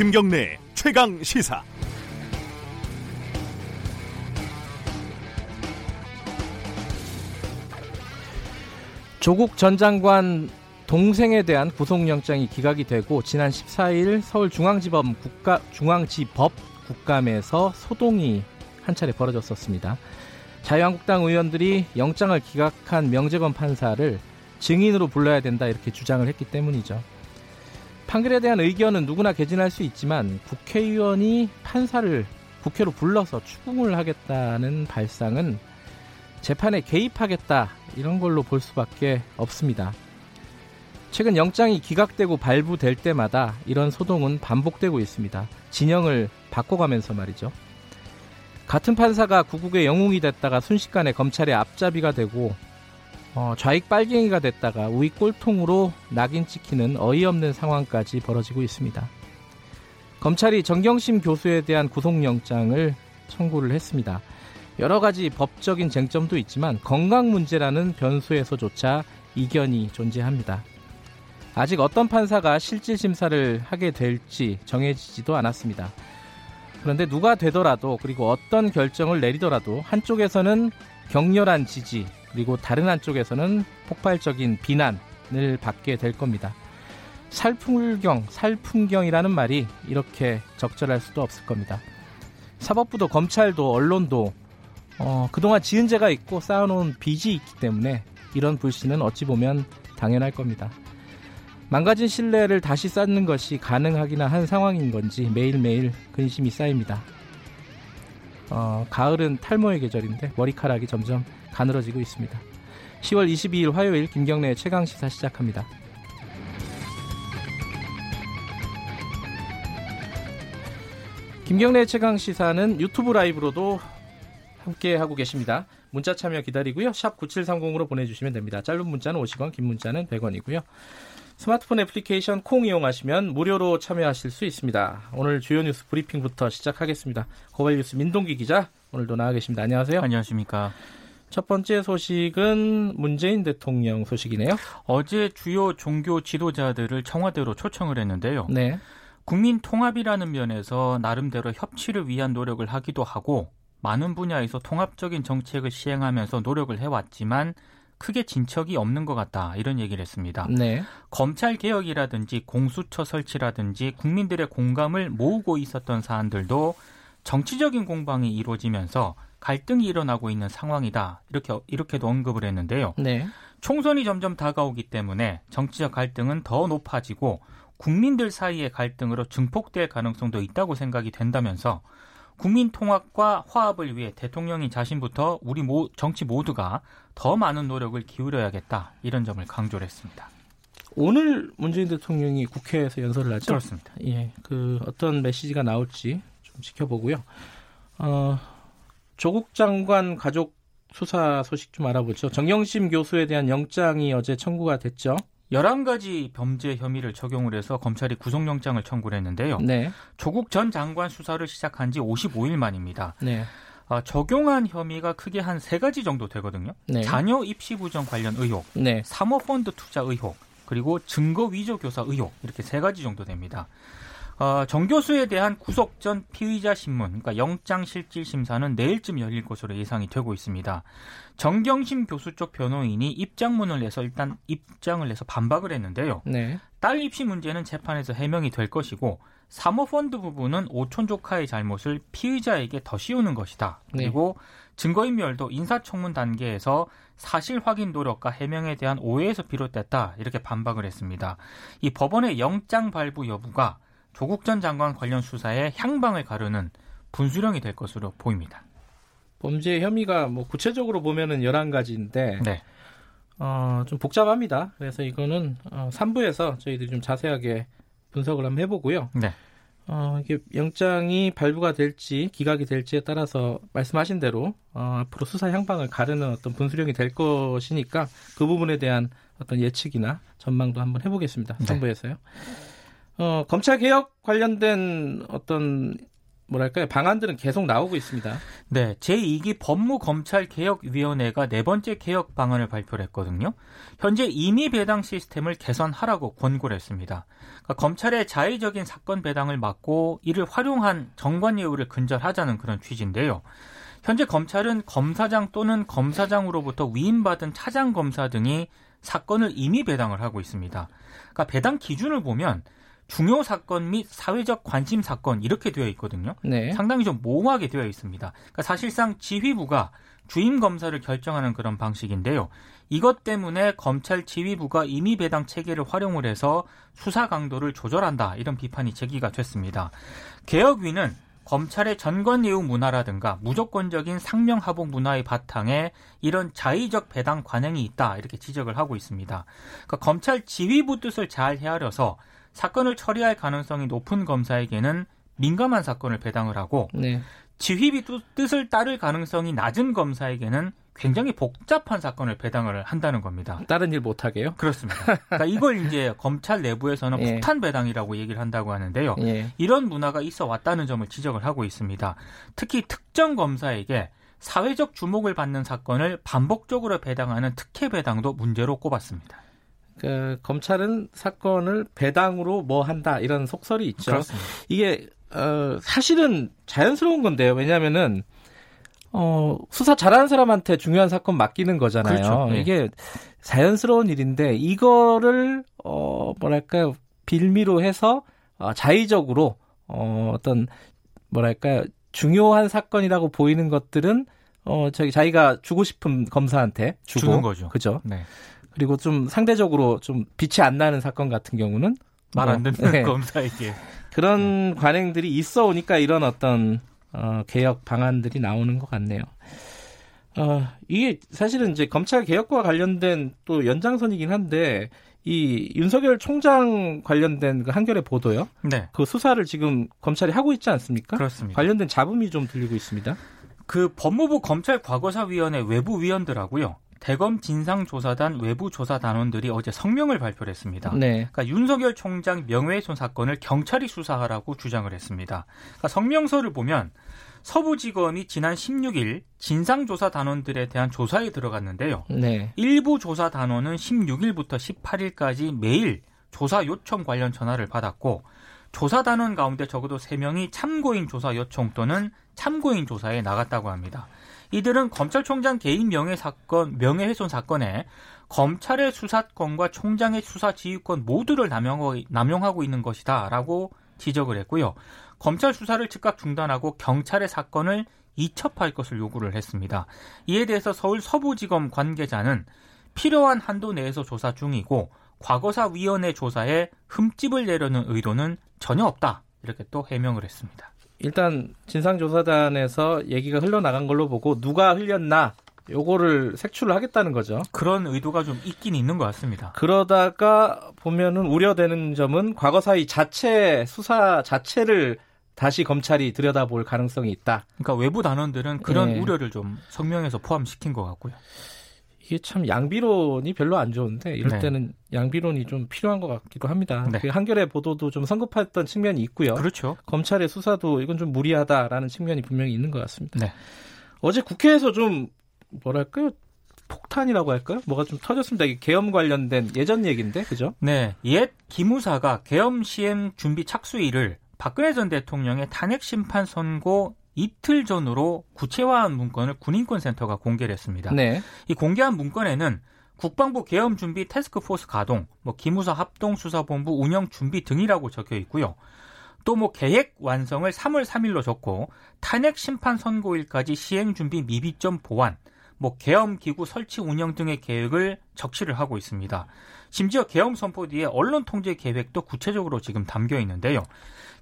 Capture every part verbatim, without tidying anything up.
김경래 최강 시사. 조국 전 장관 동생에 대한 구속영장이 기각이 되고 지난 십사 일 서울중앙지법 국가, 중앙지법 국감에서 소동이 한 차례 벌어졌었습니다. 자유한국당 의원들이 영장을 기각한 명재범 판사를 증인으로 불러야 된다 이렇게 주장을 했기 때문이죠. 판결에 대한 의견은 누구나 개진할 수 있지만 국회의원이 판사를 국회로 불러서 추궁을 하겠다는 발상은 재판에 개입하겠다 이런 걸로 볼 수밖에 없습니다. 최근 영장이 기각되고 발부될 때마다 이런 소동은 반복되고 있습니다. 진영을 바꿔가면서 말이죠. 같은 판사가 구국의 영웅이 됐다가 순식간에 검찰의 앞잡이가 되고 어, 좌익 빨갱이가 됐다가 우익 꼴통으로 낙인 찍히는 어이없는 상황까지 벌어지고 있습니다. 검찰이 정경심 교수에 대한 구속영장을 청구를 했습니다. 여러 가지 법적인 쟁점도 있지만 건강 문제라는 변수에서조차 이견이 존재합니다. 아직 어떤 판사가 실질 심사를 하게 될지 정해지지도 않았습니다. 그런데 누가 되더라도 그리고 어떤 결정을 내리더라도 한쪽에서는 격렬한 지지 그리고 다른 한쪽에서는 폭발적인 비난을 받게 될 겁니다. 살풍경, 살풍경이라는 말이 이렇게 적절할 수도 없을 겁니다. 사법부도 검찰도 언론도 어, 그동안 지은 죄가 있고 쌓아놓은 빚이 있기 때문에 이런 불신은 어찌 보면 당연할 겁니다. 망가진 신뢰를 다시 쌓는 것이 가능하기나 한 상황인 건지 매일매일 근심이 쌓입니다. 어, 가을은 탈모의 계절인데 머리카락이 점점 가늘어지고 있습니다. 시월 이십이일 화요일 김경래의 최강시사 시작합니다. 김경래의 최강시사는 유튜브 라이브로도 함께하고 계십니다. 문자 참여 기다리고요. 샵 구칠삼공으로 보내주시면 됩니다. 짧은 문자는 오십 원, 긴 문자는 백 원이고요. 스마트폰 애플리케이션 콩 이용하시면 무료로 참여하실 수 있습니다. 오늘 주요 뉴스 브리핑부터 시작하겠습니다. 고발뉴스 민동기 기자 오늘도 나와 계십니다. 안녕하세요. 안녕하십니까. 첫 번째 소식은 문재인 대통령 소식이네요. 어제 주요 종교 지도자들을 청와대로 초청을 했는데요. 네. 국민 통합이라는 면에서 나름대로 협치를 위한 노력을 하기도 하고 많은 분야에서 통합적인 정책을 시행하면서 노력을 해왔지만 크게 진척이 없는 것 같다 이런 얘기를 했습니다. 네. 검찰개혁이라든지 공수처 설치라든지 국민들의 공감을 모으고 있었던 사안들도 정치적인 공방이 이루어지면서 갈등이 일어나고 있는 상황이다 이렇게, 이렇게도 언급을 했는데요. 네. 총선이 점점 다가오기 때문에 정치적 갈등은 더 높아지고 국민들 사이의 갈등으로 증폭될 가능성도 있다고 생각이 된다면서 국민 통합과 화합을 위해 대통령인 자신부터 우리 모, 정치 모두가 더 많은 노력을 기울여야겠다 이런 점을 강조를 했습니다. 오늘 문재인 대통령이 국회에서 연설을 하죠? 그렇습니다. 예, 그 어떤 메시지가 나올지 좀 지켜보고요. 어, 조국 장관 가족 수사 소식 좀 알아보죠. 정경심 교수에 대한 영장이 어제 청구가 됐죠. 열한 가지 범죄 혐의를 적용을 해서 검찰이 구속영장을 청구를 했는데요. 네. 조국 전 장관 수사를 시작한 지 오십오 일 만입니다. 네. 아, 적용한 혐의가 크게 한 세 가지 정도 되거든요. 네. 자녀 입시 부정 관련 의혹, 네. 사모펀드 투자 의혹, 그리고 증거 위조 교사 의혹 이렇게 세 가지 정도 됩니다. 어, 정 교수에 대한 구속 전 피의자 신문, 그러니까 영장실질심사는 내일쯤 열릴 것으로 예상이 되고 있습니다. 정경심 교수 쪽 변호인이 입장문을 내서 일단 입장을 내서 반박을 했는데요. 네. 딸 입시 문제는 재판에서 해명이 될 것이고 사모펀드 부분은 오촌 조카의 잘못을 피의자에게 더 씌우는 것이다. 그리고 네. 증거인멸도 인사청문 단계에서 사실 확인 노력과 해명에 대한 오해에서 비롯됐다. 이렇게 반박을 했습니다. 이 법원의 영장 발부 여부가 조국 전 장관 관련 수사에 향방을 가르는 분수령이 될 것으로 보입니다. 범죄 혐의가 뭐 구체적으로 보면은 열한 가지인데 네. 어, 좀 복잡합니다. 그래서 이거는 어, 삼 부에서 저희들이 좀 자세하게 분석을 한번 해보고요. 네. 어, 이게 영장이 발부가 될지 기각이 될지에 따라서 말씀하신 대로 어, 앞으로 수사 향방을 가르는 어떤 분수령이 될 것이니까 그 부분에 대한 어떤 예측이나 전망도 한번 해보겠습니다. 삼 부에서요. 네. 어, 검찰개혁 관련된 어떤 뭐랄까요? 방안들은 계속 나오고 있습니다. 네, 제이 기 법무검찰개혁위원회가 네 번째 개혁 방안을 발표를 했거든요. 현재 임의 배당 시스템을 개선하라고 권고를 했습니다. 그러니까 검찰의 자의적인 사건 배당을 막고 이를 활용한 정관예우를 근절하자는 그런 취지인데요. 현재 검찰은 검사장 또는 검사장으로부터 위임받은 차장검사 등이 사건을 임의 배당을 하고 있습니다. 그러니까 배당 기준을 보면 중요 사건 및 사회적 관심 사건 이렇게 되어 있거든요. 네. 상당히 좀 모호하게 되어 있습니다. 그러니까 사실상 지휘부가 주임 검사를 결정하는 그런 방식인데요. 이것 때문에 검찰 지휘부가 임의 배당 체계를 활용을 해서 수사 강도를 조절한다, 이런 비판이 제기가 됐습니다. 개혁위는 검찰의 전관예우 문화라든가 무조건적인 상명하복 문화의 바탕에 이런 자의적 배당 관행이 있다, 이렇게 지적을 하고 있습니다. 그러니까 검찰 지휘부 뜻을 잘 헤아려서 사건을 처리할 가능성이 높은 검사에게는 민감한 사건을 배당을 하고, 네, 지휘비 뜻을 따를 가능성이 낮은 검사에게는 굉장히 복잡한 사건을 배당을 한다는 겁니다. 다른 일 못하게요? 그렇습니다. 그러니까 이걸 이제 검찰 내부에서는 예, 폭탄 배당이라고 얘기를 한다고 하는데요. 예. 이런 문화가 있어 왔다는 점을 지적을 하고 있습니다. 특히 특정 검사에게 사회적 주목을 받는 사건을 반복적으로 배당하는 특혜 배당도 문제로 꼽았습니다. 그, 검찰은 사건을 배당으로 뭐 한다, 이런 속설이 있죠. 그렇습니다. 이게 어, 사실은 자연스러운 건데요. 왜냐하면은 어, 수사 잘하는 사람한테 중요한 사건 맡기는 거잖아요. 그렇죠. 네. 이게 자연스러운 일인데 이거를 어, 뭐랄까요, 빌미로 해서 어, 자의적으로 어, 어떤 뭐랄까요, 중요한 사건이라고 보이는 것들은 어, 저기 자기가 주고 싶은 검사한테 주고, 주는 거죠. 그죠? 네. 그리고 좀 상대적으로 좀 빛이 안 나는 사건 같은 경우는 말 안 듣는 어, 네, 검사에게 그런 음. 관행들이 있어 오니까 이런 어떤 어, 개혁 방안들이 나오는 것 같네요. 어, 이게 사실은 이제 검찰 개혁과 관련된 또 연장선이긴 한데 이 윤석열 총장 관련된 그 한겨레 보도요. 네. 그 수사를 지금 검찰이 하고 있지 않습니까? 그렇습니다. 관련된 잡음이 좀 들리고 있습니다. 그 법무부 검찰과거사위원회 외부위원들하고요, 대검 진상조사단 외부 조사단원들이 어제 성명을 발표를 했습니다. 네. 그러니까 윤석열 총장 명예훼손 사건을 경찰이 수사하라고 주장을 했습니다. 그러니까 성명서를 보면 서부지검이 지난 십육 일 진상조사단원들에 대한 조사에 들어갔는데요. 네. 일부 조사단원은 십육 일부터 십팔 일까지 매일 조사 요청 관련 전화를 받았고, 조사단원 가운데 적어도 세 명이 참고인 조사 요청 또는 참고인 조사에 나갔다고 합니다. 이들은 검찰총장 개인 명예 사건, 명예훼손 사건에 검찰의 수사권과 총장의 수사 지휘권 모두를 남용하고, 남용하고 있는 것이다 라고 지적을 했고요. 검찰 수사를 즉각 중단하고 경찰의 사건을 이첩할 것을 요구를 했습니다. 이에 대해서 서울 서부지검 관계자는 필요한 한도 내에서 조사 중이고 과거사위원회 조사에 흠집을 내려는 의도는 전혀 없다, 이렇게 또 해명을 했습니다. 일단 진상조사단에서 얘기가 흘러나간 걸로 보고 누가 흘렸나 요거를 색출을 하겠다는 거죠. 그런 의도가 좀 있긴 있는 것 같습니다. 그러다가 보면은 우려되는 점은 과거사위 자체 수사 자체를 다시 검찰이 들여다볼 가능성이 있다. 그러니까 외부 단원들은 그런 네, 우려를 좀 성명에서 포함시킨 것 같고요. 이게 참 양비론이 별로 안 좋은데 이럴 네, 때는 양비론이 좀 필요한 것 같기도 합니다. 네. 그 한겨레 보도도 좀 성급했던 측면이 있고요. 그렇죠. 검찰의 수사도 이건 좀 무리하다라는 측면이 분명히 있는 것 같습니다. 네. 어제 국회에서 좀 뭐랄까요, 폭탄이라고 할까요? 뭐가 좀 터졌습니다. 이게 계엄 관련된 예전 얘기인데, 그죠? 네. 옛 기무사가 계엄 시행 준비 착수일을 박근혜 전 대통령의 탄핵 심판 선고 이틀 전으로 구체화한 문건을 군인권센터가 공개를 했습니다. 네. 이 공개한 문건에는 국방부 계엄준비 태스크포스 가동, 뭐 기무사 합동수사본부 운영준비 등이라고 적혀 있고요. 또 뭐 계획 완성을 삼월 삼일로 적고 탄핵 심판 선고일까지 시행준비 미비점 보완, 뭐 계엄기구 설치 운영 등의 계획을 적시를 하고 있습니다. 심지어 계엄 선포 뒤에 언론 통제 계획도 구체적으로 지금 담겨 있는데요.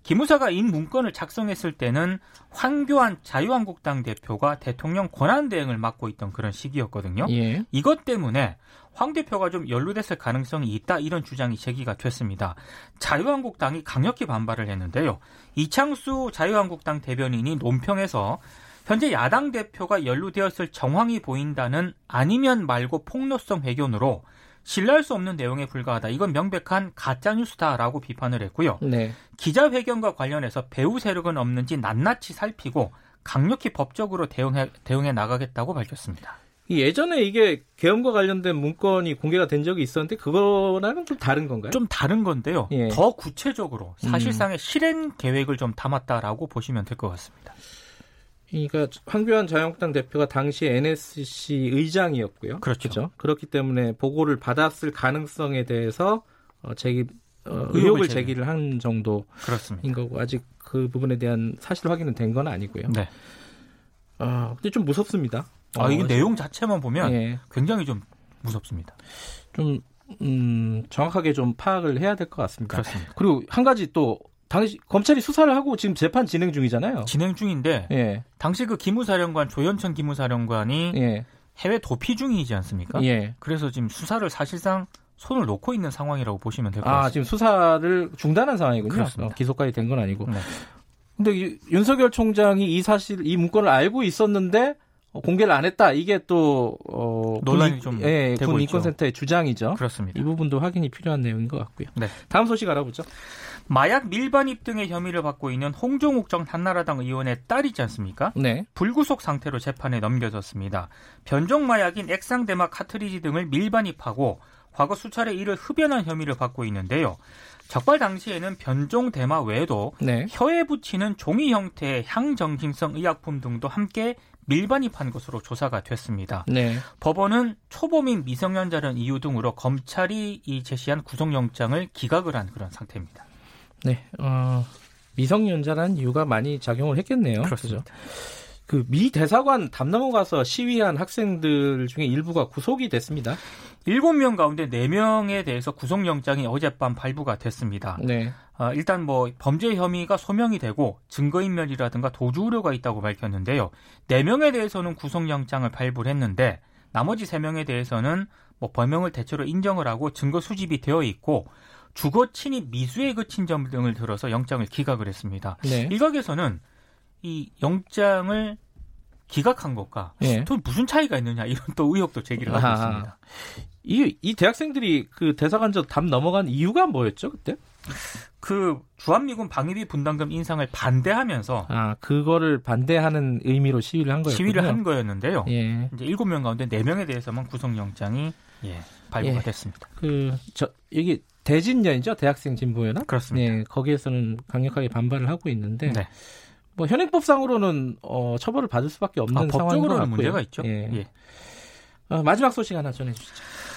기무사가 이 문건을 작성했을 때는 황교안 자유한국당 대표가 대통령 권한대행을 맡고 있던 그런 시기였거든요. 예. 이것 때문에 황 대표가 좀 연루됐을 가능성이 있다, 이런 주장이 제기가 됐습니다. 자유한국당이 강력히 반발을 했는데요. 이창수 자유한국당 대변인이 논평에서 현재 야당 대표가 연루되었을 정황이 보인다는 아니면 말고 폭로성 회견으로 신뢰할 수 없는 내용에 불과하다. 이건 명백한 가짜뉴스다라고 비판을 했고요. 네. 기자회견과 관련해서 배후 세력은 없는지 낱낱이 살피고 강력히 법적으로 대응해, 대응해 나가겠다고 밝혔습니다. 예전에 이게 계엄과 관련된 문건이 공개가 된 적이 있었는데 그거랑은 좀 다른 건가요? 좀 다른 건데요. 예. 더 구체적으로 사실상의 음. 실행 계획을 좀 담았다라고 보시면 될 것 같습니다. 그러니까 황교안 자유한국당 대표가 당시 엔에스씨 의장이었고요. 그렇죠. 그렇죠? 그렇기 때문에 보고를 받았을 가능성에 대해서 어, 제기, 어, 의혹을 제기를 한 정도인 그렇습니다. 거고 아직 그 부분에 대한 사실 확인은 된 건 아니고요. 네. 어, 근데 좀 무섭습니다. 아, 어, 이게 내용 자체만 보면 예. 굉장히 좀 무섭습니다. 좀 음, 정확하게 좀 파악을 해야 될 것 같습니다. 그렇습니다. 그리고 한 가지 또 당시 검찰이 수사를 하고 지금 재판 진행 중이잖아요. 진행 중인데 예. 당시 그 기무사령관 조현천 기무사령관이 예. 해외 도피 중이지 않습니까? 예. 그래서 지금 수사를 사실상 손을 놓고 있는 상황이라고 보시면 될 것 같습니다. 아, 지금 수사를 중단한 상황이군요. 그렇습니다. 어, 기소까지 된 건 아니고. 네. 근데 윤석열 총장이 이 사실, 이 문건을 알고 있었는데 공개를 안 했다. 이게 또 어, 논란이 군, 좀 예, 되고 군 인권센터의 있죠. 주장이죠. 그렇습니다. 이 부분도 확인이 필요한 내용인 것 같고요. 네. 다음 소식 알아보죠. 마약 밀반입 등의 혐의를 받고 있는 홍종욱 전 한나라당 의원의 딸이지 않습니까? 네. 불구속 상태로 재판에 넘겨졌습니다. 변종 마약인 액상대마 카트리지 등을 밀반입하고 과거 수차례 이를 흡연한 혐의를 받고 있는데요. 적발 당시에는 변종 대마 외에도 네. 혀에 붙이는 종이 형태의 향정신성 의약품 등도 함께 밀반입한 것으로 조사가 됐습니다. 네. 법원은 초범인 미성년자라는 이유 등으로 검찰이 이 제시한 구속영장을 기각을 한 그런 상태입니다. 네, 어, 미성년자라는 이유가 많이 작용을 했겠네요. 그렇죠. 그 미 대사관 담나무 가서 시위한 학생들 중에 일부가 구속이 됐습니다. 일곱 명 가운데 네 명에 대해서 구속영장이 어젯밤 발부가 됐습니다. 네. 아, 일단 뭐 범죄 혐의가 소명이 되고 증거인멸이라든가 도주 우려가 있다고 밝혔는데요. 네 명에 대해서는 구속영장을 발부를 했는데 나머지 세 명에 대해서는 뭐 범행을 대체로 인정을 하고 증거 수집이 되어 있고 주거 침입 미수에 그친 점 등을 들어서 영장을 기각을 했습니다. 네. 일각에서는 이 영장을 기각한 것과 네. 또 무슨 차이가 있느냐 이런 또 의혹도 제기를 하고 있습니다. 이, 이 대학생들이 그 대사관저 담 넘어간 이유가 뭐였죠 그때? 그 주한미군 방위비 분담금 인상을 반대하면서 아 그거를 반대하는 의미로 시위를 한 거였군요. 시위를 한 거였는데요. 예. 이제 일곱 명 가운데 네 명에 대해서만 구속영장이 예, 발부가 예. 됐습니다. 그 저 여기 대진연이죠 대학생 진보연합. 그렇습니다. 예, 거기에서는 강력하게 반발을 하고 있는데. 네. 뭐 현행법상으로는 어, 처벌을 받을 수밖에 없는 아, 상황인 것 같고요. 법적으로는 문제가 있죠. 예. 예. 어, 마지막 소식 하나 전해주시죠.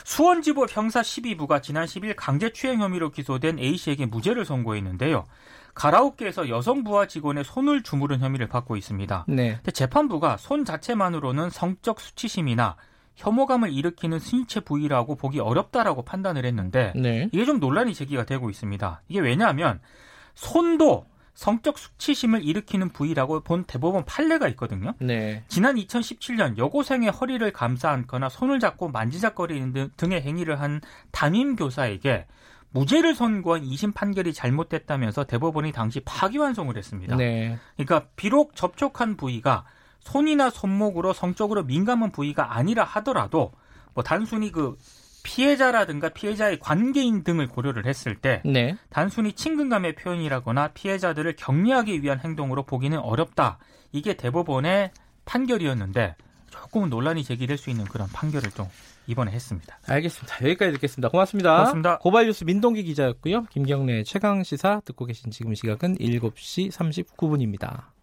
수원지법 형사 십이 부가 지난 십일 강제추행 혐의로 기소된 A씨에게 무죄를 선고했는데요. 가라오케에서 여성 부하 직원의 손을 주무른 혐의를 받고 있습니다. 네. 근데 재판부가 손 자체만으로는 성적 수치심이나 혐오감을 일으키는 신체 부위라고 보기 어렵다라고 판단을 했는데 네. 이게 좀 논란이 제기가 되고 있습니다. 이게 왜냐하면 손도 성적 수치심을 일으키는 부위라고 본 대법원 판례가 있거든요. 네. 지난 이천십칠 년 여고생의 허리를 감싸 안거나 손을 잡고 만지작거리는 등의 행위를 한 담임 교사에게 무죄를 선고한 이심 판결이 잘못됐다면서 대법원이 당시 파기환송을 했습니다. 네. 그러니까 비록 접촉한 부위가 손이나 손목으로 성적으로 민감한 부위가 아니라 하더라도 뭐 단순히 그 피해자라든가 피해자의 관계인 등을 고려를 했을 때 네. 단순히 친근감의 표현이라거나 피해자들을 격리하기 위한 행동으로 보기는 어렵다. 이게 대법원의 판결이었는데 조금은 논란이 제기될 수 있는 그런 판결을 좀 이번에 했습니다. 알겠습니다. 여기까지 듣겠습니다. 고맙습니다. 고맙습니다. 고발뉴스 민동기 기자였고요. 김경래 최강시사 듣고 계신 지금 시각은 일곱 시 삼십구 분입니다.